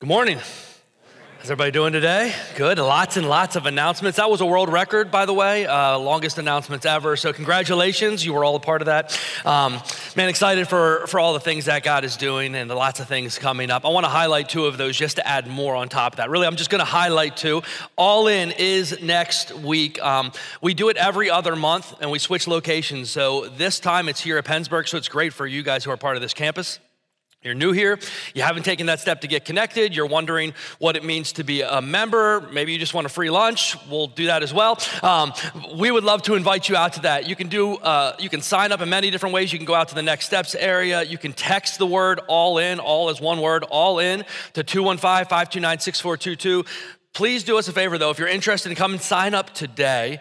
Good morning. How's everybody doing today? Good, lots and lots of announcements. That was a world record, by the way, longest announcements ever. So congratulations, you were all a part of that. Man, excited for all the things that God is doing and the lots of things coming up. I wanna highlight two of those just to add more on top of that. Really, I'm just gonna highlight two. All In is next week. We do it every other month and we switch locations. So this time it's here at Pennsburg, so it's great for you guys who are part of this campus. You're new here, you haven't taken that step to get connected, you're wondering what it means to be a member, maybe you just want a free lunch, we'll do that as well. We would love to invite you out to that. You can you can sign up in many different ways. You can go out to the Next Steps area, you can text the word all in, all as one word, all in, to 215-529-6422. Please do us a favor though, if you're interested in coming, sign up today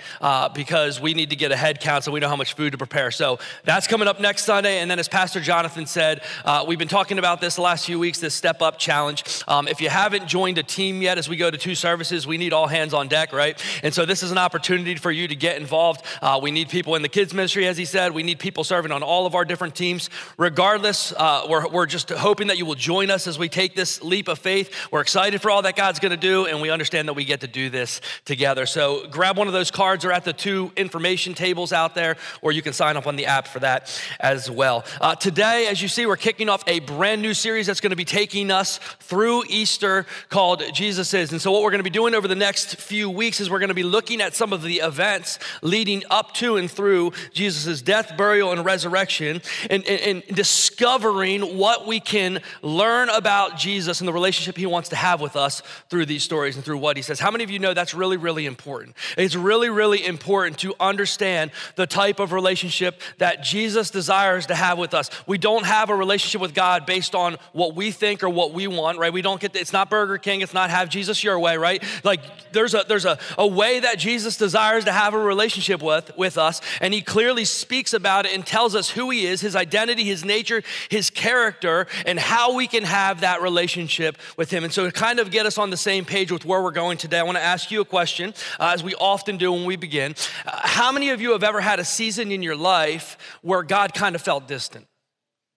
because we need to get a head count so we know how much food to prepare. So that's coming up next Sunday. And then as Pastor Jonathan said, we've been talking about this the last few weeks, this Step Up Challenge. If you haven't joined a team yet, as we go to two services, we need all hands on deck, right? And so this is an opportunity for you to get involved. We need people in the kids ministry, as he said, we need people serving on all of our different teams. Regardless, we're just hoping that you will join us as we take this leap of faith. We're excited for all that God's gonna do, and we understand that we get to do this together. So grab one of those cards, or at the two information tables out there, or you can sign up on the app for that as well. Today, as you see, we're kicking off a brand new series that's gonna be taking us through Easter called Jesus Is. And so what we're gonna be doing over the next few weeks is we're gonna be looking at some of the events leading up to and through Jesus's death, burial, and resurrection, and discovering what we can learn about Jesus and the relationship he wants to have with us through these stories and through what he says. How many of you know that's really, really important? It's really, really important to understand the type of relationship that Jesus desires to have with us. We don't have a relationship with God based on what we think or what we want, right? We don't get, it's not Burger King, it's not have Jesus your way, right? Like there's a way that Jesus desires to have a relationship with us, and he clearly speaks about it and tells us who he is, his identity, his nature, his character, and how we can have that relationship with him. And so to kind of get us on the same page with where we're going today, I want to ask you a question, as we often do when we begin. How many of you have ever had a season in your life where God kind of felt distant?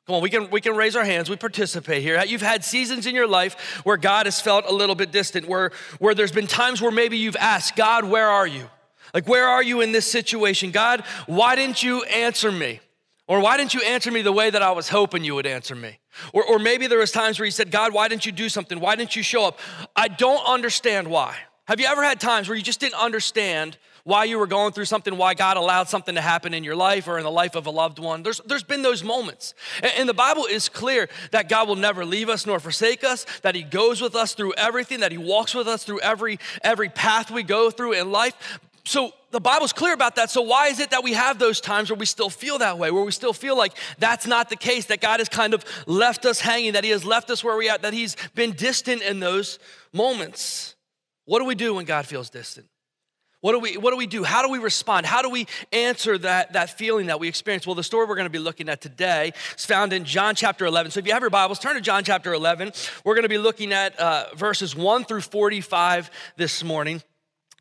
Come on, we can raise our hands, we participate here. You've had seasons in your life where God has felt a little bit distant, where there's been times where maybe you've asked, God, where are you? Like, where are you in this situation? God, why didn't you answer me? Or why didn't you answer me the way that I was hoping you would answer me? Or maybe there was times where you said, God, why didn't you do something? Why didn't you show up? I don't understand why. Have you ever had times where you just didn't understand why you were going through something, why God allowed something to happen in your life or in the life of a loved one? There's been those moments. And the Bible is clear that God will never leave us nor forsake us, that he goes with us through everything, that he walks with us through every path we go through in life. So the Bible's clear about that. So why is it that we have those times where we still feel that way, where we still feel like that's not the case, that God has kind of left us hanging, that he has left us where we are, that he's been distant in those moments? What do we do when God feels distant? What do we do? How do we respond? How do we answer that feeling that we experience? Well, the story we're gonna be looking at today is found in John chapter 11. So if you have your Bibles, turn to John chapter 11. We're gonna be looking at verses 1 through 45 this morning.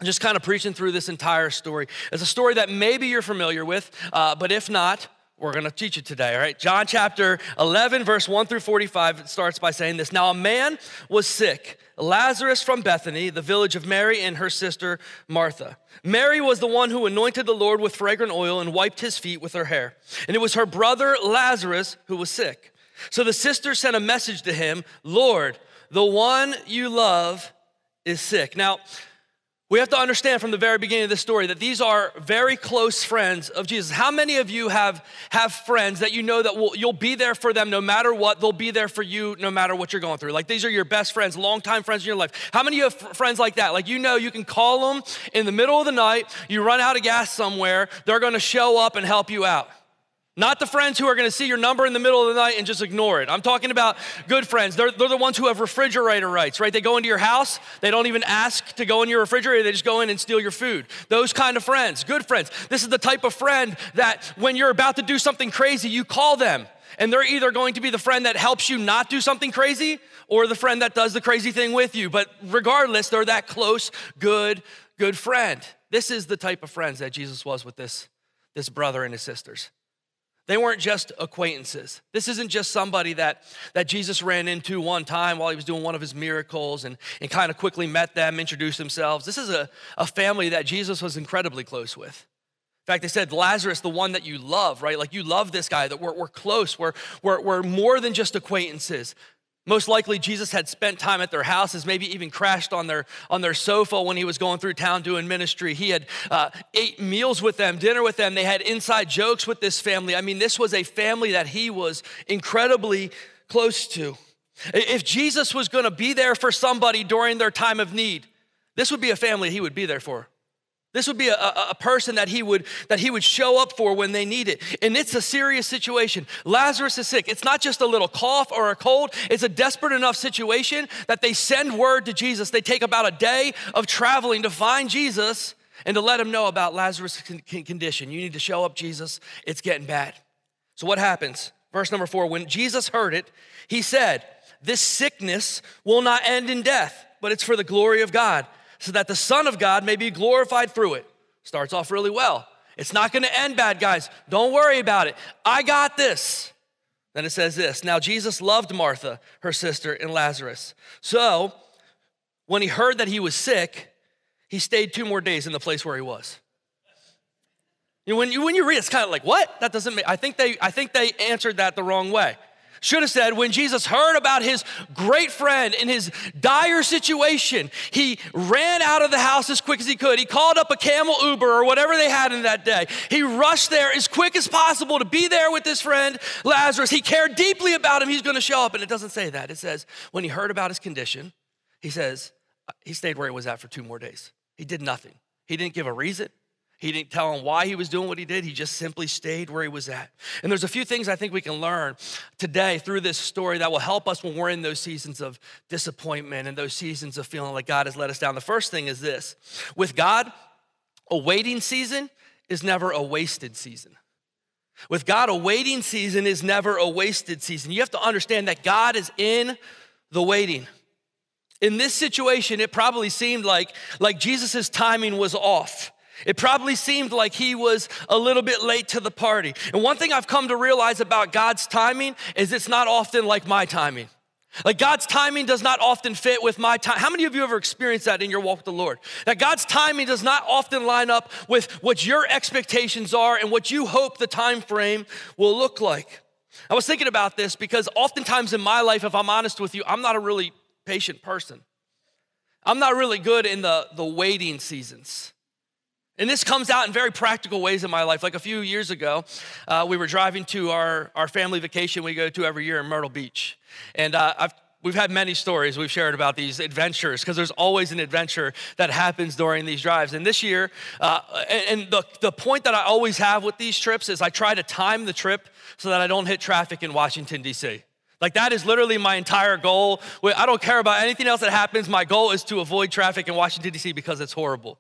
Just kind of preaching through this entire story. It's a story that maybe you're familiar with, but if not, we're gonna teach it today, all right? John chapter 11, verse 1 through 45, it starts by saying this. Now, a man was sick, Lazarus from Bethany, the village of Mary and her sister Martha. Mary was the one who anointed the Lord with fragrant oil and wiped his feet with her hair. And it was her brother Lazarus who was sick. So the sister sent a message to him, Lord, the one you love is sick. Now, we have to understand from the very beginning of this story that these are very close friends of Jesus. How many of you have friends that you know that you'll be there for them no matter what, they'll be there for you no matter what you're going through? Like, these are your best friends, longtime friends in your life. How many of you have friends like that? Like, you know you can call them in the middle of the night, you run out of gas somewhere, they're gonna show up and help you out. Not the friends who are gonna see your number in the middle of the night and just ignore it. I'm talking about good friends. They're the ones who have refrigerator rights, right? They go into your house, they don't even ask to go in your refrigerator, they just go in and steal your food. Those kind of friends, good friends. This is the type of friend that when you're about to do something crazy, you call them, and they're either going to be the friend that helps you not do something crazy or the friend that does the crazy thing with you. But regardless, they're that close, good friend. This is the type of friends that Jesus was with this brother and his sisters. They weren't just acquaintances. This isn't just somebody that Jesus ran into one time while he was doing one of his miracles and kind of quickly met them, introduced themselves. This is a family that Jesus was incredibly close with. In fact, they said, Lazarus, the one that you love, right? Like you love this guy, that we're close, we're more than just acquaintances. Most likely Jesus had spent time at their houses, maybe even crashed on their sofa when he was going through town doing ministry. He had ate meals with them, dinner with them. They had inside jokes with this family. I mean, this was a family that he was incredibly close to. If Jesus was gonna be there for somebody during their time of need, this would be a family he would be there for. This would be a person that he would show up for when they need it. And it's a serious situation. Lazarus is sick. It's not just a little cough or a cold. It's a desperate enough situation that they send word to Jesus. They take about a day of traveling to find Jesus and to let him know about Lazarus' condition. You need to show up, Jesus. It's getting bad. So what happens? Verse number 4, when Jesus heard it, he said, "This sickness will not end in death, but it's for the glory of God, so that the Son of God may be glorified through it." Starts off really well. It's not gonna end bad, guys. Don't worry about it. I got this. Then it says this, now Jesus loved Martha, her sister, and Lazarus. So when he heard that he was sick, he stayed 2 more days in the place where he was. And when you read it, it's kind of like, what? That doesn't make, I think they answered that the wrong way. Should have said, when Jesus heard about his great friend in his dire situation, he ran out of the house as quick as he could. He called up a camel Uber or whatever they had in that day. He rushed there as quick as possible to be there with his friend Lazarus. He cared deeply about him. He's gonna show up, and it doesn't say that. It says, when he heard about his condition, he says, he stayed where he was at for 2 more days. He did nothing. He didn't give a reason. He didn't tell him why he was doing what he did. He just simply stayed where he was at. And there's a few things I think we can learn today through this story that will help us when we're in those seasons of disappointment and those seasons of feeling like God has let us down. The first thing is this: with God, a waiting season is never a wasted season. With God, a waiting season is never a wasted season. You have to understand that God is in the waiting. In this situation, it probably seemed like Jesus's timing was off. It probably seemed like he was a little bit late to the party. And one thing I've come to realize about God's timing is it's not often like my timing. Like God's timing does not often fit with my time. How many of you ever experienced that in your walk with the Lord? That God's timing does not often line up with what your expectations are and what you hope the time frame will look like. I was thinking about this because oftentimes in my life, if I'm honest with you, I'm not a really patient person. I'm not really good in the waiting seasons. And this comes out in very practical ways in my life. Like a few years ago, we were driving to our family vacation we go to every year in Myrtle Beach. And we've had many stories we've shared about these adventures, because there's always an adventure that happens during these drives. And this year, the point that I always have with these trips is I try to time the trip so that I don't hit traffic in Washington, D.C. Like that is literally my entire goal. I don't care about anything else that happens. My goal is to avoid traffic in Washington, D.C. because it's horrible.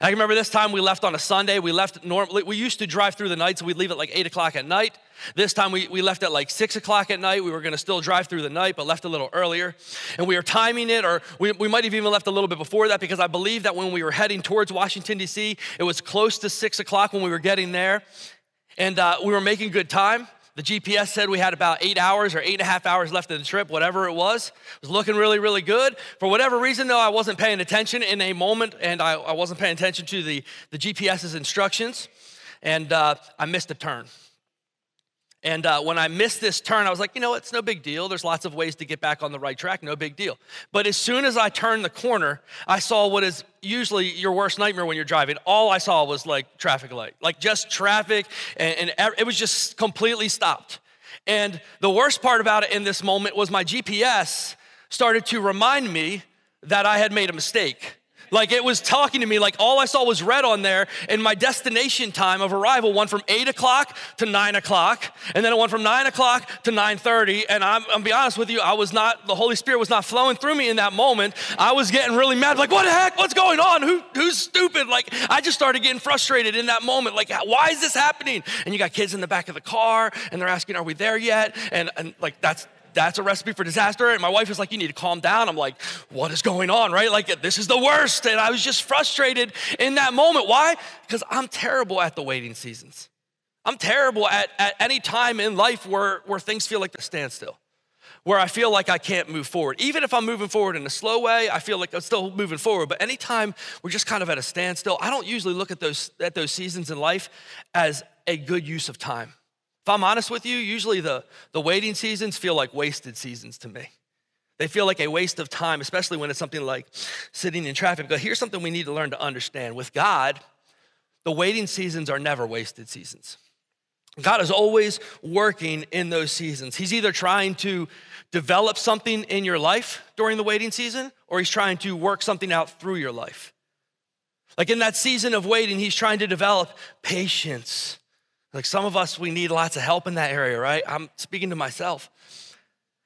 I remember this time we left on a Sunday. We left normally, we used to drive through the night, so we'd leave at like 8 o'clock at night. This time we left at like 6 o'clock at night. We were gonna still drive through the night, but left a little earlier. And we were timing it, or we might have even left a little bit before that, because I believe that when we were heading towards Washington, D.C., it was close to 6 o'clock when we were getting there. And we were making good time. The GPS said we had about 8 hours or 8.5 hours left of the trip, whatever it was. It was looking really, really good. For whatever reason, though, I wasn't paying attention in a moment, and I wasn't paying attention to the GPS's instructions, and I missed a turn. And when I missed this turn, I was like, you know, it's no big deal. There's lots of ways to get back on the right track, no big deal. But as soon as I turned the corner, I saw what is usually your worst nightmare when you're driving. All I saw was like traffic light, like just traffic, and it was just completely stopped. And the worst part about it in this moment was my GPS started to remind me that I had made a mistake. Like it was talking to me, like all I saw was red on there, and my destination time of arrival went from 8 o'clock to 9 o'clock, and then it went from 9 o'clock to 9:30, and I'm be honest with you, the Holy Spirit was not flowing through me in that moment. I was getting really mad, like what the heck, what's going on, who's stupid? Like I just started getting frustrated in that moment, like why is this happening? And you got kids in the back of the car, and they're asking, are we there yet? And like that's a recipe for disaster. And my wife was like, you need to calm down. I'm like, what is going on, right? Like, this is the worst. And I was just frustrated in that moment. Why? Because I'm terrible at the waiting seasons. I'm terrible at any time in life where things feel like they're standstill, where I feel like I can't move forward. Even if I'm moving forward in a slow way, I feel like I'm still moving forward. But anytime we're just kind of at a standstill, I don't usually look at those seasons in life as a good use of time. If I'm honest with you, usually the waiting seasons feel like wasted seasons to me. They feel like a waste of time, especially when it's something like sitting in traffic. But here's something we need to learn to understand. With God, the waiting seasons are never wasted seasons. God is always working in those seasons. He's either trying to develop something in your life during the waiting season, or he's trying to work something out through your life. Like in that season of waiting, he's trying to develop patience. Like some of us, we need lots of help in that area, right? I'm speaking to myself.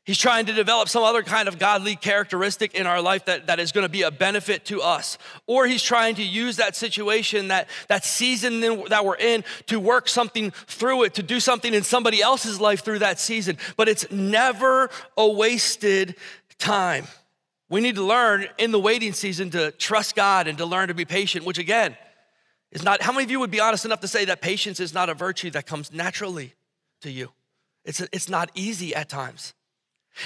He's trying to develop some other kind of godly characteristic in our life that is gonna be a benefit to us. Or he's trying to use that situation, that season that we're in, to work something through it, to do something in somebody else's life through that season. But it's never a wasted time. We need to learn in the waiting season to trust God and to learn to be patient, which again, is not, how many of you would be honest enough to say that patience is not a virtue that comes naturally to you? It's not easy at times.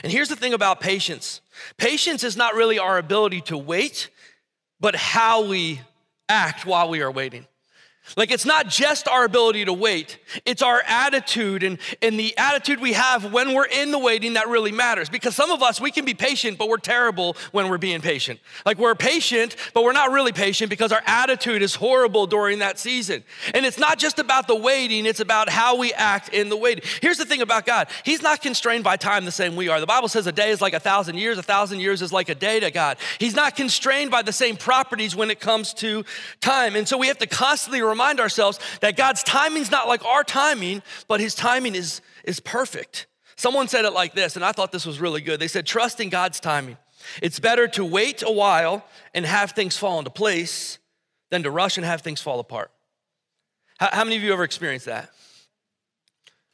And here's the thing about patience. Patience is not really our ability to wait, but how we act while we are waiting. Like it's not just our ability to wait, it's our attitude and the attitude we have when we're in the waiting that really matters. Because some of us, we can be patient, but we're terrible when we're being patient. Like we're patient, but we're not really patient because our attitude is horrible during that season. And it's not just about the waiting, it's about how we act in the waiting. Here's the thing about God. He's not constrained by time the same we are. The Bible says a day is like 1,000 years. 1,000 years is like a day to God. He's not constrained by the same properties when it comes to time. And so we have to constantly remind ourselves that God's timing's not like our timing, but his timing is perfect. Someone said it like this, and I thought this was really good. They said, trust in God's timing. It's better to wait a while and have things fall into place than to rush and have things fall apart. How many of you ever experienced that?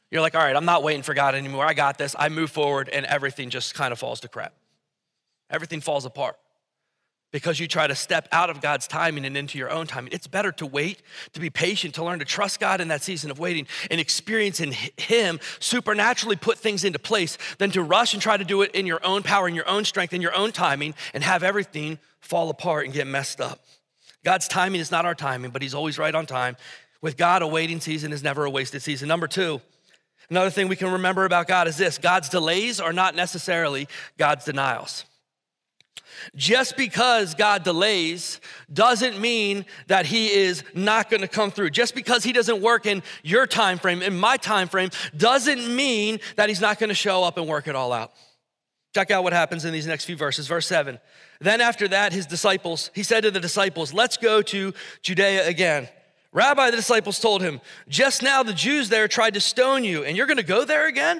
You're like, all right, I'm not waiting for God anymore. I got this. I move forward and everything just kind of falls to crap. Everything falls apart. Because you try to step out of God's timing and into your own timing. It's better to wait, to be patient, to learn to trust God in that season of waiting and experience in him supernaturally put things into place than to rush and try to do it in your own power, in your own strength, in your own timing, and have everything fall apart and get messed up. God's timing is not our timing, but he's always right on time. With God, a waiting season is never a wasted season. Number two, another thing we can remember about God is this: God's delays are not necessarily God's denials. Just because God delays doesn't mean that he is not going to come through. Just because he doesn't work in your time frame, in my time frame, doesn't mean that he's not going to show up and work it all out. Check out what happens in these next few verses. Verse 7, then after that, he said to the disciples, let's go to Judea again. Rabbi, the disciples told him, just now the Jews there tried to stone you, and you're going to go there again?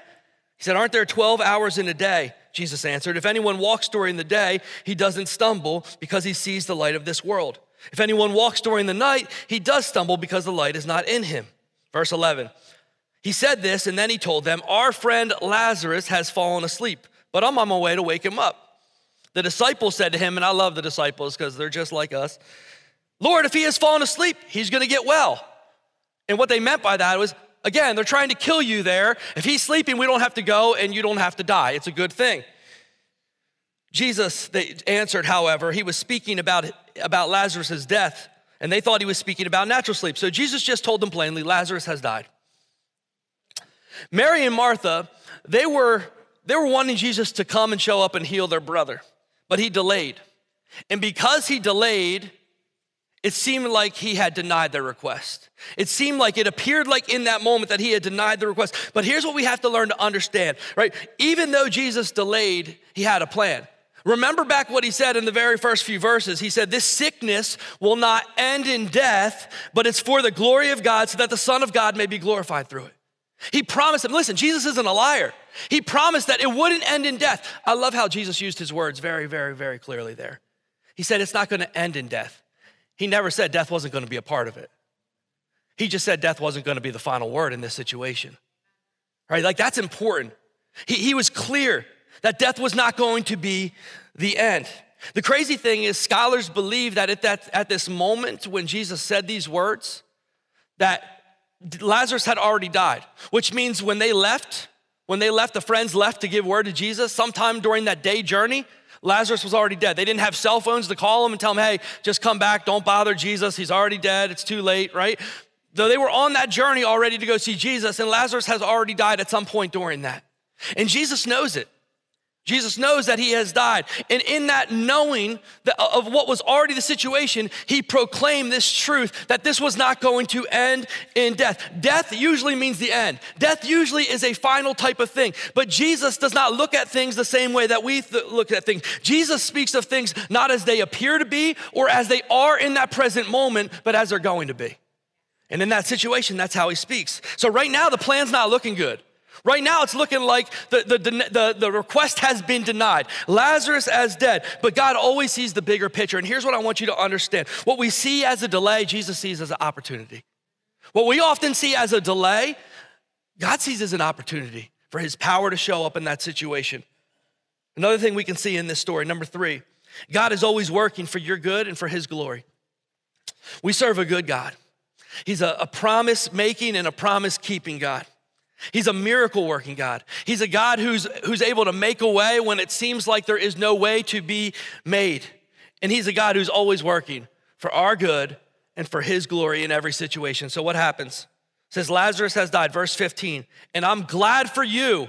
He said, aren't there 12 hours in a day? Jesus answered, if anyone walks during the day, he doesn't stumble because he sees the light of this world. If anyone walks during the night, he does stumble because the light is not in him. Verse 11, he said this and then he told them, our friend Lazarus has fallen asleep, but I'm on my way to wake him up. The disciples said to him, and I love the disciples because they're just like us, Lord, if he has fallen asleep, he's gonna get well. And what they meant by that was, again, they're trying to kill you there. If he's sleeping, we don't have to go and you don't have to die. It's a good thing. Jesus, they answered, however, he was speaking about Lazarus' death, and they thought he was speaking about natural sleep. So Jesus just told them plainly, Lazarus has died. Mary and Martha, they were wanting Jesus to come and show up and heal their brother, but he delayed. And because he delayed, it seemed like he had denied their request. It seemed like, it appeared like in that moment that he had denied the request. But here's what we have to learn to understand, right? Even though Jesus delayed, he had a plan. Remember back what he said in the very first few verses. He said, this sickness will not end in death, but it's for the glory of God so that the Son of God may be glorified through it. He promised them, listen, Jesus isn't a liar. He promised that it wouldn't end in death. I love how Jesus used his words very, very, very clearly there. He said, it's not gonna end in death. He never said death wasn't gonna be a part of it. He just said death wasn't gonna be the final word in this situation. All right, like that's important. He was clear that death was not going to be the end. The crazy thing is scholars believe that at this moment when Jesus said these words, that Lazarus had already died, which means when they left, the friends left to give word to Jesus, sometime during that day journey, Lazarus was already dead. They didn't have cell phones to call him and tell him, hey, just come back, don't bother Jesus, he's already dead, it's too late, right? Though they were on that journey already to go see Jesus, and Lazarus has already died at some point during that. And Jesus knows it. Jesus knows that he has died. And in that knowing of what was already the situation, he proclaimed this truth that this was not going to end in death. Death usually means the end. Death usually is a final type of thing. But Jesus does not look at things the same way that we look at things. Jesus speaks of things not as they appear to be or as they are in that present moment, but as they're going to be. And in that situation, that's how he speaks. So right now, the plan's not looking good. Right now, it's looking like the request has been denied. Lazarus as dead, but God always sees the bigger picture. And here's what I want you to understand. What we see as a delay, Jesus sees as an opportunity. What we often see as a delay, God sees as an opportunity for his power to show up in that situation. Another thing we can see in this story, number three, God is always working for your good and for his glory. We serve a good God. He's a promise-making and a promise-keeping God. He's a miracle-working God. He's a God who's able to make a way when it seems like there is no way to be made. And he's a God who's always working for our good and for his glory in every situation. So what happens? It says, Lazarus has died, verse 15, and I'm glad for you,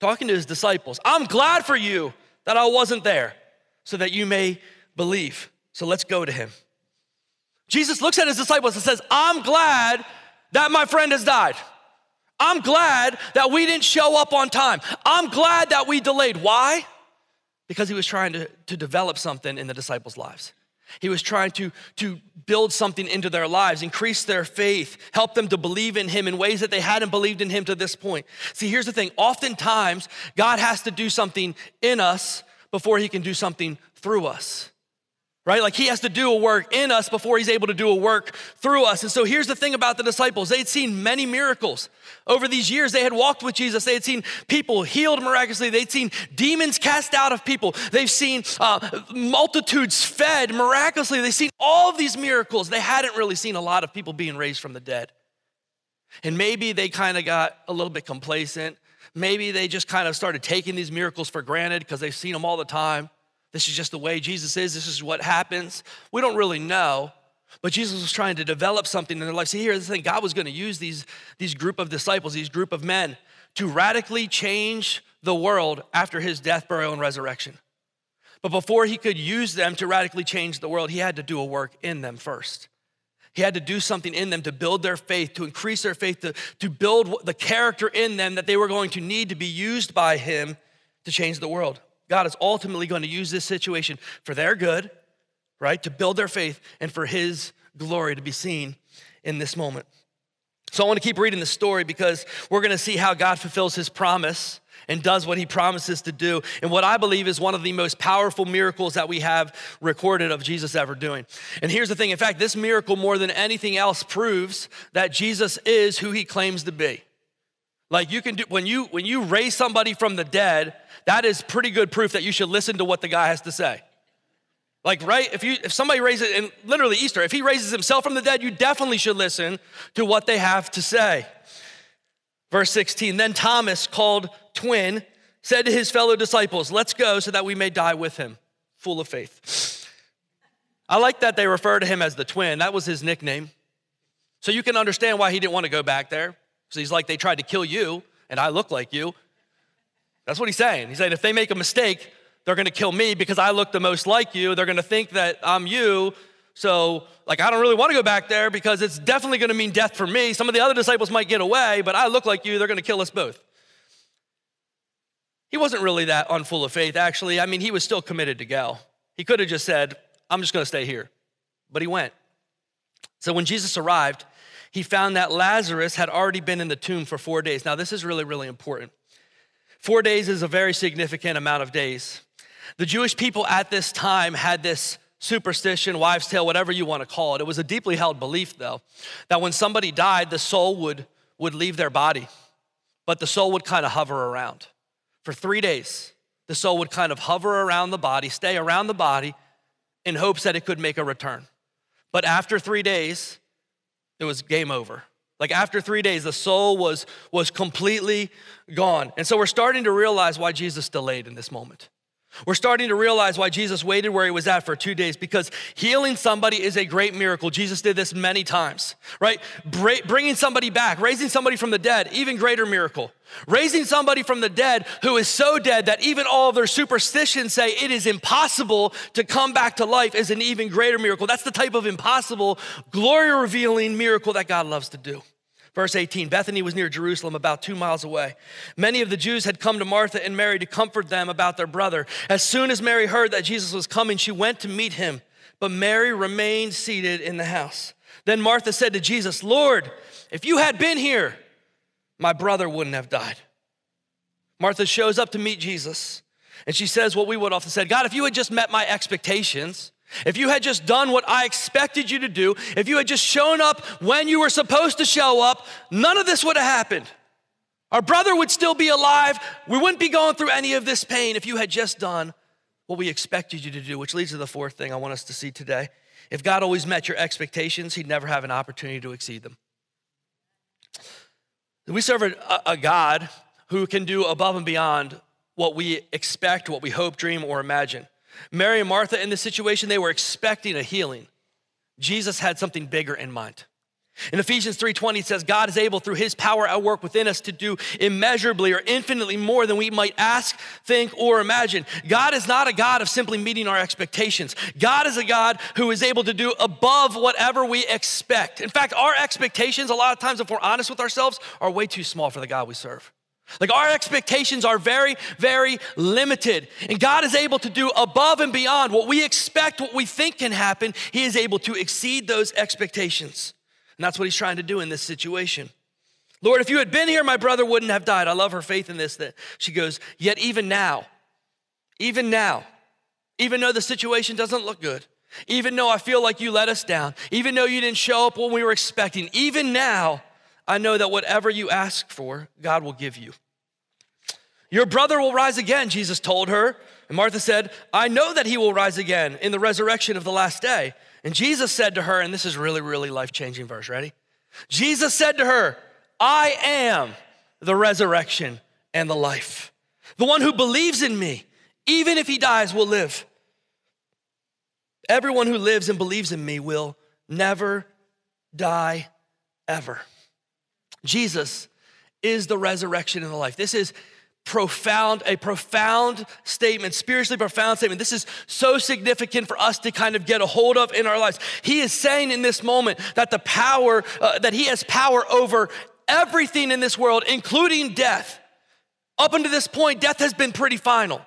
talking to his disciples, I'm glad for you that I wasn't there so that you may believe. So let's go to him. Jesus looks at his disciples and says, I'm glad that my friend has died. I'm glad that we didn't show up on time. I'm glad that we delayed. Why? Because he was trying to develop something in the disciples' lives. He was trying to build something into their lives, increase their faith, help them to believe in him in ways that they hadn't believed in him to this point. See, here's the thing. Oftentimes, God has to do something in us before he can do something through us. Right? Like he has to do a work in us before he's able to do a work through us. And so here's the thing about the disciples. They had seen many miracles. Over these years, they had walked with Jesus. They had seen people healed miraculously. They'd seen demons cast out of people. They've seen multitudes fed miraculously. They've seen all of these miracles. They hadn't really seen a lot of people being raised from the dead. And maybe they kind of got a little bit complacent. Maybe they just kind of started taking these miracles for granted because they've seen them all the time. This is just the way Jesus is. This is what happens. We don't really know, but Jesus was trying to develop something in their life. See, here's the thing. God was going to use these group of disciples, these group of men, to radically change the world after his death, burial, and resurrection. But before he could use them to radically change the world, he had to do a work in them first. He had to do something in them to build their faith, to increase their faith, to build the character in them that they were going to need to be used by him to change the world. God is ultimately going to use this situation for their good, right? To build their faith and for his glory to be seen in this moment. So I want to keep reading the story because we're going to see how God fulfills his promise and does what he promises to do. And what I believe is one of the most powerful miracles that we have recorded of Jesus ever doing. And here's the thing. In fact, this miracle more than anything else proves that Jesus is who he claims to be. Like you can do, when you raise somebody from the dead, that is pretty good proof that you should listen to what the guy has to say. Like, right, if somebody raises, and literally Easter, if he raises himself from the dead, you definitely should listen to what they have to say. Verse 16, then Thomas, called Twin, said to his fellow disciples, let's go so that we may die with him, full of faith. I like that they refer to him as the Twin. That was his nickname. So you can understand why he didn't want to go back there. So he's like, they tried to kill you, and I look like you. That's what he's saying. He's saying, if they make a mistake, they're gonna kill me because I look the most like you. They're gonna think that I'm you. So, like, I don't really wanna go back there because it's definitely gonna mean death for me. Some of the other disciples might get away, but I look like you, they're gonna kill us both. He wasn't really that unfull of faith, actually. I mean, he was still committed to go. He could have just said, I'm just gonna stay here, but he went. So when Jesus arrived, he found that Lazarus had already been in the tomb for 4 days. Now, this is really, really important. 4 days is a very significant amount of days. The Jewish people at this time had this superstition, wives' tale, whatever you want to call it. It was a deeply held belief, though, that when somebody died, the soul would leave their body, but the soul would kind of hover around. For 3 days, the soul would kind of hover around the body, stay around the body in hopes that it could make a return. But after 3 days, it was game over. Like after 3 days, the soul was completely gone. And so we're starting to realize why Jesus delayed in this moment. We're starting to realize why Jesus waited where he was at for 2 days, because healing somebody is a great miracle. Jesus did this many times, right? Bringing somebody back, raising somebody from the dead, even greater miracle. Raising somebody from the dead who is so dead that even all of their superstitions say it is impossible to come back to life is an even greater miracle. That's the type of impossible, glory-revealing miracle that God loves to do. Verse 18, Bethany was near Jerusalem, about 2 miles away. Many of the Jews had come to Martha and Mary to comfort them about their brother. As soon as Mary heard that Jesus was coming, she went to meet him, but Mary remained seated in the house. Then Martha said to Jesus, "Lord, if you had been here, my brother wouldn't have died." Martha shows up to meet Jesus, and she says what we would often say, "God, if you had just met my expectations, if you had just done what I expected you to do, if you had just shown up when you were supposed to show up, none of this would have happened. Our brother would still be alive. We wouldn't be going through any of this pain if you had just done what we expected you to do," which leads to the fourth thing I want us to see today. If God always met your expectations, he'd never have an opportunity to exceed them. We serve a God who can do above and beyond what we expect, what we hope, dream, or imagine. Mary and Martha in this situation, they were expecting a healing. Jesus had something bigger in mind. In Ephesians 3:20, it says, God is able through his power at work within us to do immeasurably or infinitely more than we might ask, think, or imagine. God is not a God of simply meeting our expectations. God is a God who is able to do above whatever we expect. In fact, our expectations, a lot of times, if we're honest with ourselves, are way too small for the God we serve. Like our expectations are very, very limited. And God is able to do above and beyond what we expect, what we think can happen. He is able to exceed those expectations. And that's what he's trying to do in this situation. Lord, if you had been here, my brother wouldn't have died. I love her faith in this, that she goes, yet even now, even though the situation doesn't look good, even though I feel like you let us down, even though you didn't show up when we were expecting, even now, I know that whatever you ask for, God will give you. Your brother will rise again, Jesus told her. And Martha said, I know that he will rise again in the resurrection of the last day. And Jesus said to her, and this is really, really life-changing verse, ready? Jesus said to her, I am the resurrection and the life. The one who believes in me, even if he dies, will live. Everyone who lives and believes in me will never die ever. Jesus is the resurrection and the life. This is a profound statement, spiritually profound statement. This is so significant for us to kind of get a hold of in our lives. He is saying in this moment that that he has power over everything in this world, including death. Up until this point, death has been pretty final.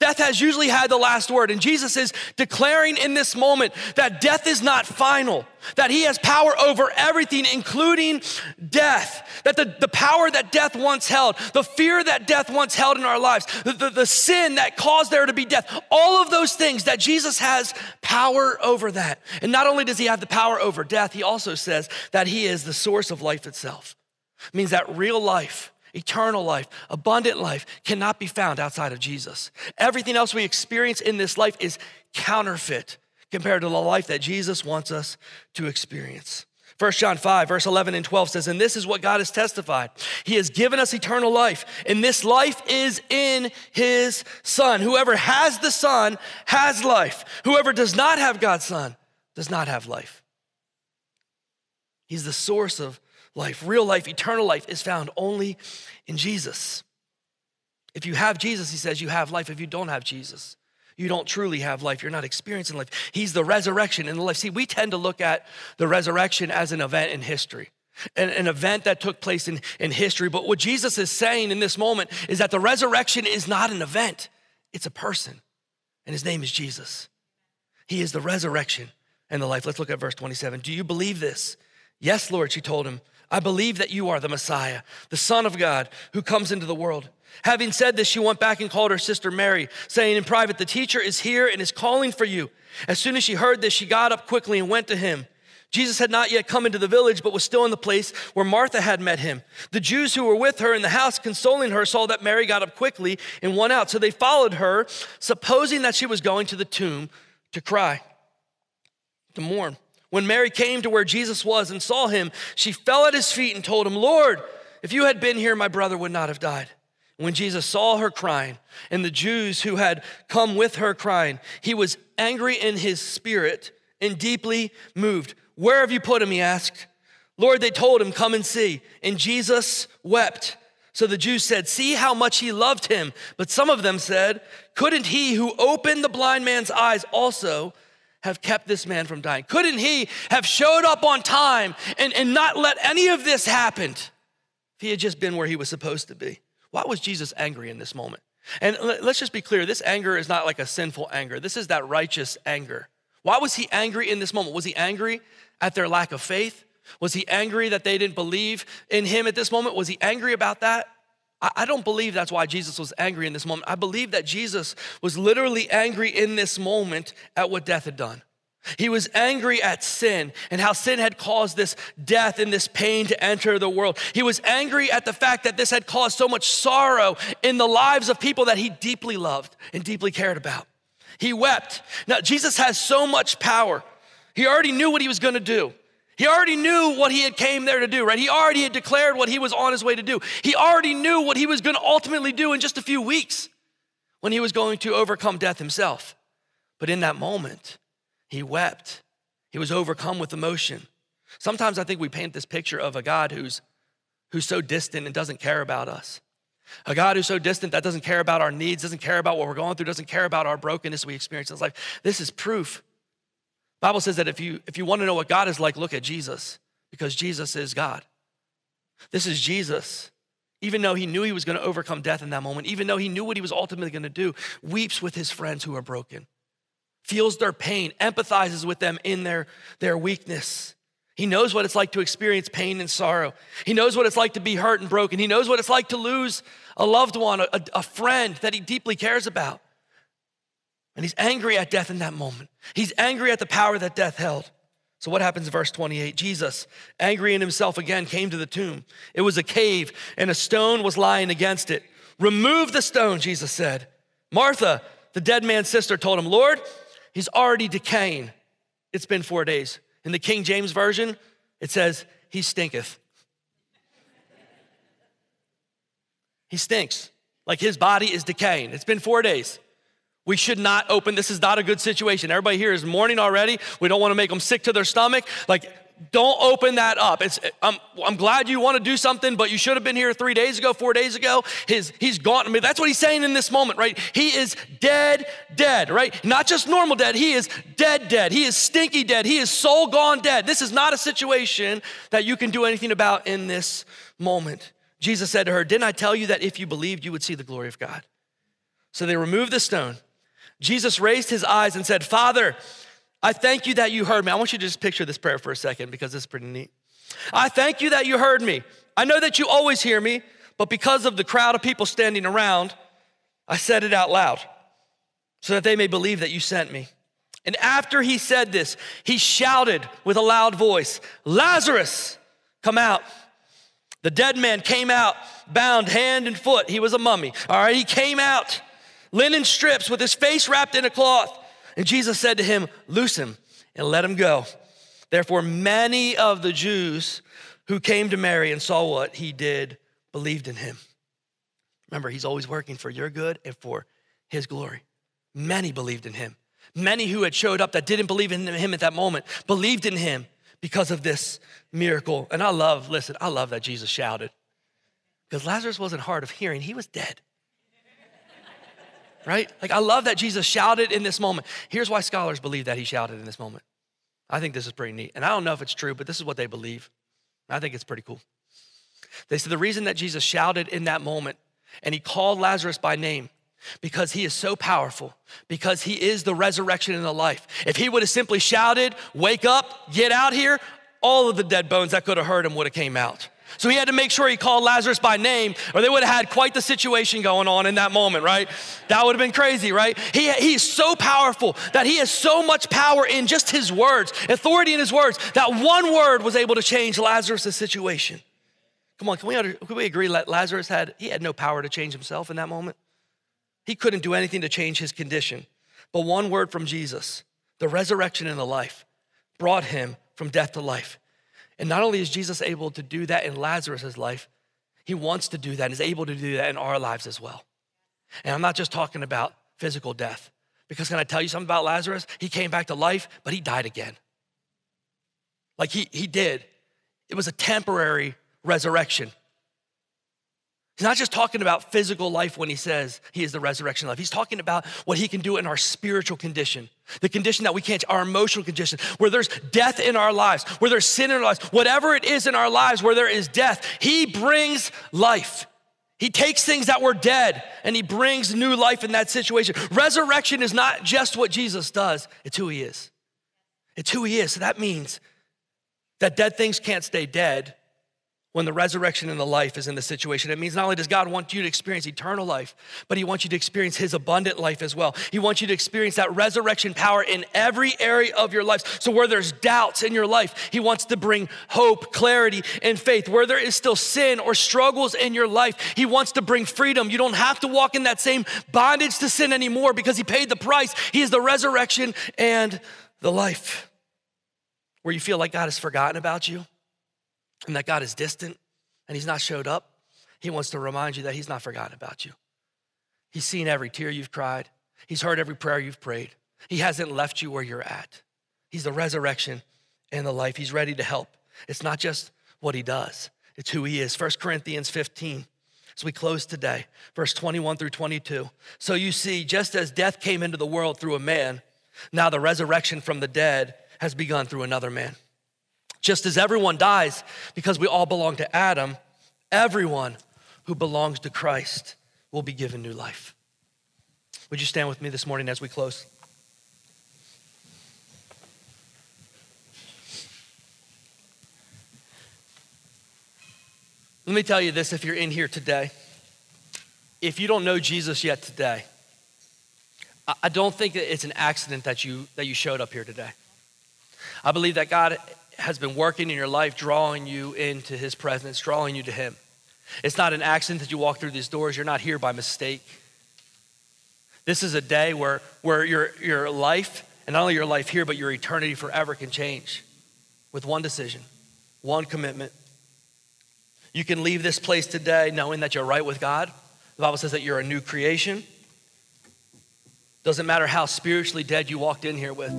Death has usually had the last word, and Jesus is declaring in this moment that death is not final, that he has power over everything, including death, that the power that death once held, the fear that death once held in our lives, the sin that caused there to be death, all of those things, that Jesus has power over that. And not only does he have the power over death, he also says that he is the source of life itself. It means that real life, eternal life, abundant life cannot be found outside of Jesus. Everything else we experience in this life is counterfeit compared to the life that Jesus wants us to experience. 1 John 5, verse 11 and 12 says, and this is what God has testified. He has given us eternal life, and this life is in his Son. Whoever has the Son has life. Whoever does not have God's Son does not have life. He's the source of life, real life, eternal life is found only in Jesus. If you have Jesus, he says, you have life. If you don't have Jesus, you don't truly have life. You're not experiencing life. He's the resurrection and the life. See, we tend to look at the resurrection as an event in history, an event that took place in history. But what Jesus is saying in this moment is that the resurrection is not an event. It's a person, and his name is Jesus. He is the resurrection and the life. Let's look at verse 27. Do you believe this? Yes, Lord, she told him. I believe that you are the Messiah, the Son of God, who comes into the world. Having said this, she went back and called her sister Mary, saying in private, the teacher is here and is calling for you. As soon as she heard this, she got up quickly and went to him. Jesus had not yet come into the village, but was still in the place where Martha had met him. The Jews who were with her in the house consoling her saw that Mary got up quickly and went out. So they followed her, supposing that she was going to the tomb to cry, to mourn. When Mary came to where Jesus was and saw him, she fell at his feet and told him, Lord, if you had been here, my brother would not have died. When Jesus saw her crying and the Jews who had come with her crying, he was angry in his spirit and deeply moved. Where have you put him, he asked. Lord, they told him, come and see. And Jesus wept. So the Jews said, see how much he loved him. But some of them said, couldn't he who opened the blind man's eyes also have kept this man from dying? Couldn't he have showed up on time and not let any of this happen if he had just been where he was supposed to be? Why was Jesus angry in this moment? And let's just be clear, this anger is not like a sinful anger. This is that righteous anger. Why was he angry in this moment? Was he angry at their lack of faith? Was he angry that they didn't believe in him at this moment? Was he angry about that? I don't believe that's why Jesus was angry in this moment. I believe that Jesus was literally angry in this moment at what death had done. He was angry at sin and how sin had caused this death and this pain to enter the world. He was angry at the fact that this had caused so much sorrow in the lives of people that he deeply loved and deeply cared about. He wept. Now, Jesus has so much power. He already knew what he was going to do. He already knew what he had came there to do, right? He already had declared what he was on his way to do. He already knew what he was going to ultimately do in just a few weeks when he was going to overcome death himself. But in that moment, he wept. He was overcome with emotion. Sometimes I think we paint this picture of a God who's so distant and doesn't care about us. A God who's so distant that doesn't care about our needs, doesn't care about what we're going through, doesn't care about our brokenness we experience in this life. This is proof. Bible says that if you want to know what God is like, look at Jesus, because Jesus is God. This is Jesus. Even though he knew he was going to overcome death in that moment, even though he knew what he was ultimately going to do, weeps with his friends who are broken, feels their pain, empathizes with them in their weakness. He knows what it's like to experience pain and sorrow. He knows what it's like to be hurt and broken. He knows what it's like to lose a loved one, a friend that he deeply cares about. And he's angry at death in that moment. He's angry at the power that death held. So what happens in verse 28? Jesus, angry in himself again, came to the tomb. It was a cave and a stone was lying against it. Remove the stone, Jesus said. Martha, the dead man's sister, told him, Lord, he's already decaying. It's been 4 days. In the King James Version, it says, he stinketh. He stinks, like his body is decaying. It's been 4 days. We should not open. This is not a good situation. Everybody here is mourning already. We don't want to make them sick to their stomach. Like, don't open that up. I'm glad you want to do something, but you should have been here 3 days ago, 4 days ago. He's gone. I mean, that's what he's saying in this moment, right? He is dead, right? Not just normal dead. He is dead. He is stinky dead. He is soul gone dead. This is not a situation that you can do anything about in this moment. Jesus said to her, didn't I tell you that if you believed, you would see the glory of God? So they removed the stone. Jesus raised his eyes and said, Father, I thank you that you heard me. I want you to just picture this prayer for a second because it's pretty neat. I thank you that you heard me. I know that you always hear me, but because of the crowd of people standing around, I said it out loud so that they may believe that you sent me. And after he said this, he shouted with a loud voice, Lazarus, come out. The dead man came out, bound hand and foot. He was a mummy. All right, he came out. Linen strips with his face wrapped in a cloth. And Jesus said to him, loose him and let him go. Therefore, many of the Jews who came to Mary and saw what he did believed in him. Remember, he's always working for your good and for his glory. Many believed in him. Many who had showed up that didn't believe in him at that moment believed in him because of this miracle. And I love that Jesus shouted, because Lazarus wasn't hard of hearing. He was dead. Right? Like, I love that Jesus shouted in this moment. Here's why scholars believe that he shouted in this moment. I think this is pretty neat. And I don't know if it's true, but this is what they believe. I think it's pretty cool. They said the reason that Jesus shouted in that moment and he called Lazarus by name, because he is so powerful, because he is the resurrection and the life. If he would have simply shouted, wake up, get out here, all of the dead bones that could have heard him would have came out. So he had to make sure he called Lazarus by name, or they would have had quite the situation going on in that moment, right? That would have been crazy, right? He's so powerful that he has so much power in just his words, authority in his words, that one word was able to change Lazarus' situation. Come on, can we agree that Lazarus had no power to change himself in that moment? He couldn't do anything to change his condition. But one word from Jesus, the resurrection and the life, brought him from death to life. And not only is Jesus able to do that in Lazarus' life, he wants to do that and is able to do that in our lives as well. And I'm not just talking about physical death, because can I tell you something about Lazarus? He came back to life, but he died again. Like he did. It was a temporary resurrection. He's not just talking about physical life when he says he is the resurrection life. He's talking about what he can do in our spiritual condition, the condition that we can't, our emotional condition, where there's death in our lives, where there's sin in our lives, whatever it is in our lives where there is death, he brings life. He takes things that were dead and he brings new life in that situation. Resurrection is not just what Jesus does, it's who he is. It's who he is. So that means that dead things can't stay dead when the resurrection and the life is in the situation. It means not only does God want you to experience eternal life, but he wants you to experience his abundant life as well. He wants you to experience that resurrection power in every area of your life. So where there's doubts in your life, he wants to bring hope, clarity, and faith. Where there is still sin or struggles in your life, he wants to bring freedom. You don't have to walk in that same bondage to sin anymore because he paid the price. He is the resurrection and the life. Where you feel like God has forgotten about you, and that God is distant and he's not showed up, he wants to remind you that he's not forgotten about you. He's seen every tear you've cried. He's heard every prayer you've prayed. He hasn't left you where you're at. He's the resurrection and the life. He's ready to help. It's not just what he does, it's who he is. 1 Corinthians 15, as we close today, verse 21 through 22. So you see, just as death came into the world through a man, now the resurrection from the dead has begun through another man. Just as everyone dies because we all belong to Adam, everyone who belongs to Christ will be given new life. Would you stand with me this morning as we close? Let me tell you this, if you're in here today, if you don't know Jesus yet today, I don't think that it's an accident that you showed up here today. I believe that God has been working in your life, drawing you into his presence, drawing you to him. It's not an accident that you walk through these doors. You're not here by mistake. This is a day where your life, and not only your life here, but your eternity forever can change with one decision, one commitment. You can leave this place today knowing that you're right with God. The Bible says that you're a new creation. Doesn't matter how spiritually dead you walked in here with.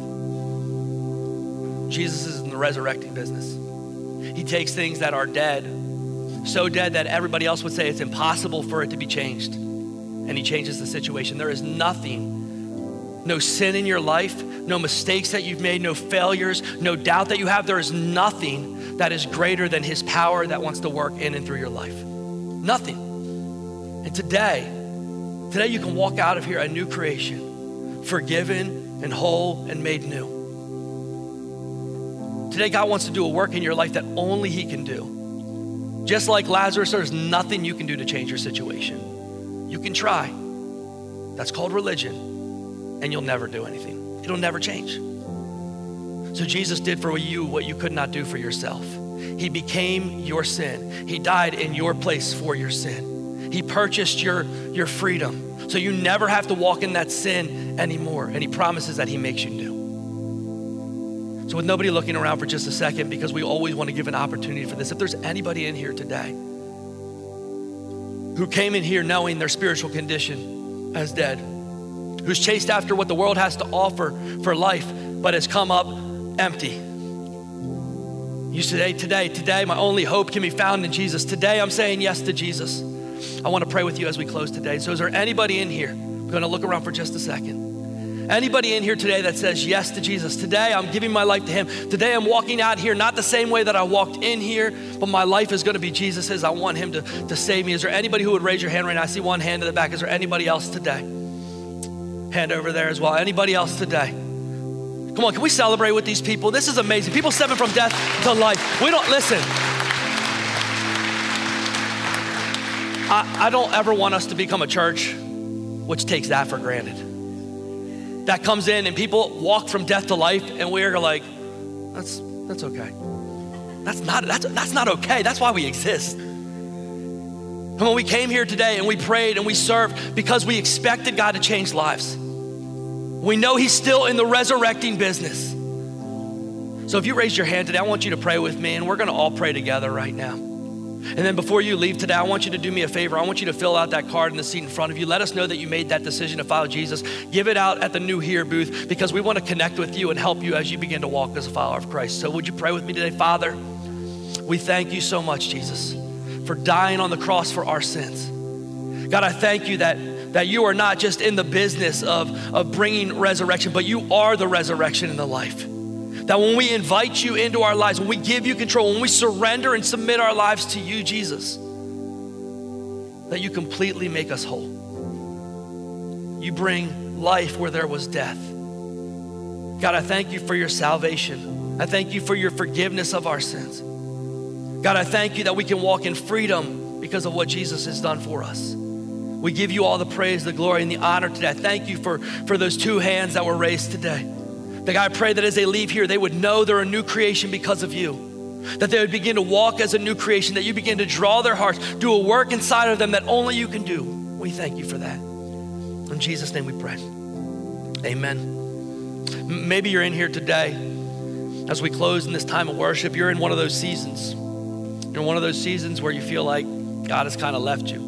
Jesus is in the resurrecting business. He takes things that are dead, so dead that everybody else would say it's impossible for it to be changed, and he changes the situation. There is nothing, no sin in your life, no mistakes that you've made, no failures, no doubt that you have. There is nothing that is greater than his power that wants to work in and through your life. Nothing. And today you can walk out of here a new creation, forgiven and whole and made new. Today, God wants to do a work in your life that only he can do. Just like Lazarus, there's nothing you can do to change your situation. You can try. That's called religion, and you'll never do anything. It'll never change. So Jesus did for you what you could not do for yourself. He became your sin. He died in your place for your sin. He purchased your freedom, so you never have to walk in that sin anymore, and he promises that he makes you new. So with nobody looking around for just a second, because we always want to give an opportunity for this, if there's anybody in here today who came in here knowing their spiritual condition as dead, who's chased after what the world has to offer for life, but has come up empty. You say, today, my only hope can be found in Jesus. Today, I'm saying yes to Jesus. I want to pray with you as we close today. So is there anybody in here? We're going to look around for just a second. Anybody in here today that says yes to Jesus? Today, I'm giving my life to him. Today, I'm walking out here, not the same way that I walked in here, but my life is gonna be Jesus's. I want him to save me. Is there anybody who would raise your hand right now? I see one hand in the back. Is there anybody else today? Hand over there as well. Anybody else today? Come on, can we celebrate with these people? This is amazing. People stepping from death to life. Listen. I don't ever want us to become a church which takes that for granted. That comes in and people walk from death to life, and we're like, that's okay. That's not okay. That's why we exist. And when we came here today and we prayed and we served because we expected God to change lives. We know he's still in the resurrecting business. So if you raise your hand today, I want you to pray with me, and we're gonna all pray together right now. And then before you leave today, I want you to do me a favor. I want you to fill out that card in the seat in front of you. Let us know that you made that decision to follow Jesus. Give it out at the New Here booth, because we want to connect with you and help you as you begin to walk as a follower of Christ. So would you pray with me today? Father, we thank you so much, Jesus, for dying on the cross for our sins. God, I thank you that you are not just in the business of bringing resurrection, but you are the resurrection and the life. That when we invite you into our lives, when we give you control, when we surrender and submit our lives to you, Jesus, that you completely make us whole. You bring life where there was death. God, I thank you for your salvation. I thank you for your forgiveness of our sins. God, I thank you that we can walk in freedom because of what Jesus has done for us. We give you all the praise, the glory, and the honor today. I thank you for those two hands that were raised today. God, I pray that as they leave here, they would know they're a new creation because of you, that they would begin to walk as a new creation, that you begin to draw their hearts, do a work inside of them that only you can do. We thank you for that. In Jesus' name we pray, amen. Maybe you're in here today, as we close in this time of worship, you're in one of those seasons. You're in one of those seasons where you feel like God has kind of left you.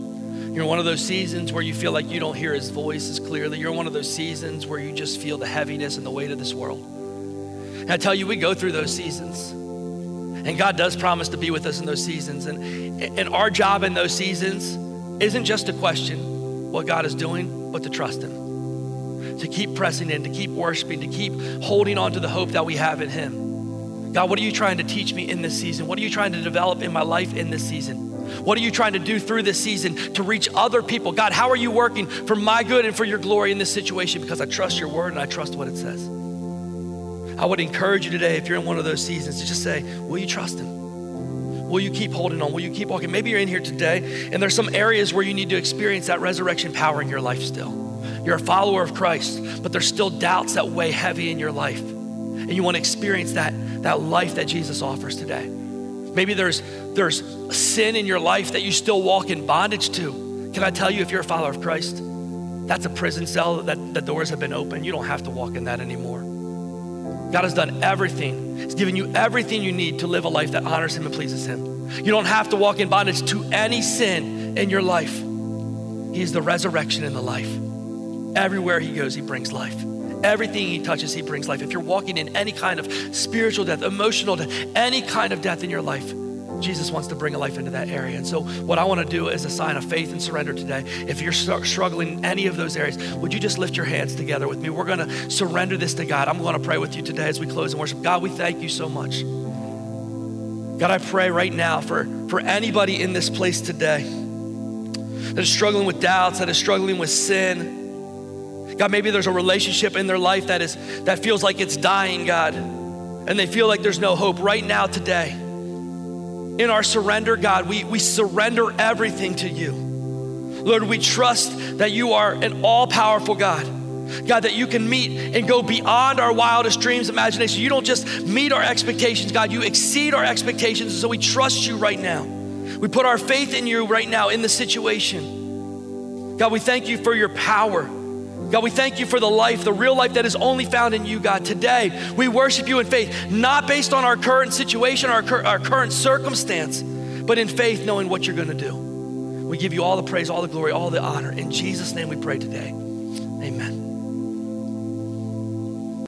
You're in one of those seasons where you feel like you don't hear his voice as clearly. You're in one of those seasons where you just feel the heaviness and the weight of this world. And I tell you, we go through those seasons. And God does promise to be with us in those seasons. And our job in those seasons isn't just to question what God is doing, but to trust him, to keep pressing in, to keep worshiping, to keep holding on to the hope that we have in him. God, what are you trying to teach me in this season? What are you trying to develop in my life in this season? What are you trying to do through this season to reach other people? God, how are you working for my good and for your glory in this situation? Because I trust your word and I trust what it says. I would encourage you today, if you're in one of those seasons, to just say, will you trust him? Will you keep holding on? Will you keep walking? Maybe you're in here today and there's some areas where you need to experience that resurrection power in your life still. You're a follower of Christ, but there's still doubts that weigh heavy in your life. And you want to experience that life that Jesus offers today. Maybe there's sin in your life that you still walk in bondage to. Can I tell you, if you're a follower of Christ, that's a prison cell that the doors have been opened. You don't have to walk in that anymore. God has done everything. He's given you everything you need to live a life that honors him and pleases him. You don't have to walk in bondage to any sin in your life. He's the resurrection and the life. Everywhere he goes, he brings life. Everything he touches, he brings life. If you're walking in any kind of spiritual death, emotional death, any kind of death in your life, Jesus wants to bring a life into that area. And so what I want to do is a sign of faith and surrender today. If you're struggling in any of those areas, would you just lift your hands together with me? We're going to surrender this to God. I'm going to pray with you today as we close and worship. God, we thank you so much. God, I pray right now for anybody in this place today that is struggling with doubts, that is struggling with sin. God, maybe there's a relationship in their life that feels like it's dying, God, and they feel like there's no hope. Right now, today, in our surrender, God, we surrender everything to you. Lord, we trust that you are an all-powerful God. God, that you can meet and go beyond our wildest dreams, imagination. You don't just meet our expectations, God, you exceed our expectations, so we trust you right now. We put our faith in you right now in the situation. God, we thank you for your power. God, we thank you for the life, the real life that is only found in you, God. Today, we worship you in faith, not based on our current situation, our current circumstance, but in faith, knowing what you're gonna do. We give you all the praise, all the glory, all the honor. In Jesus' name we pray today, amen.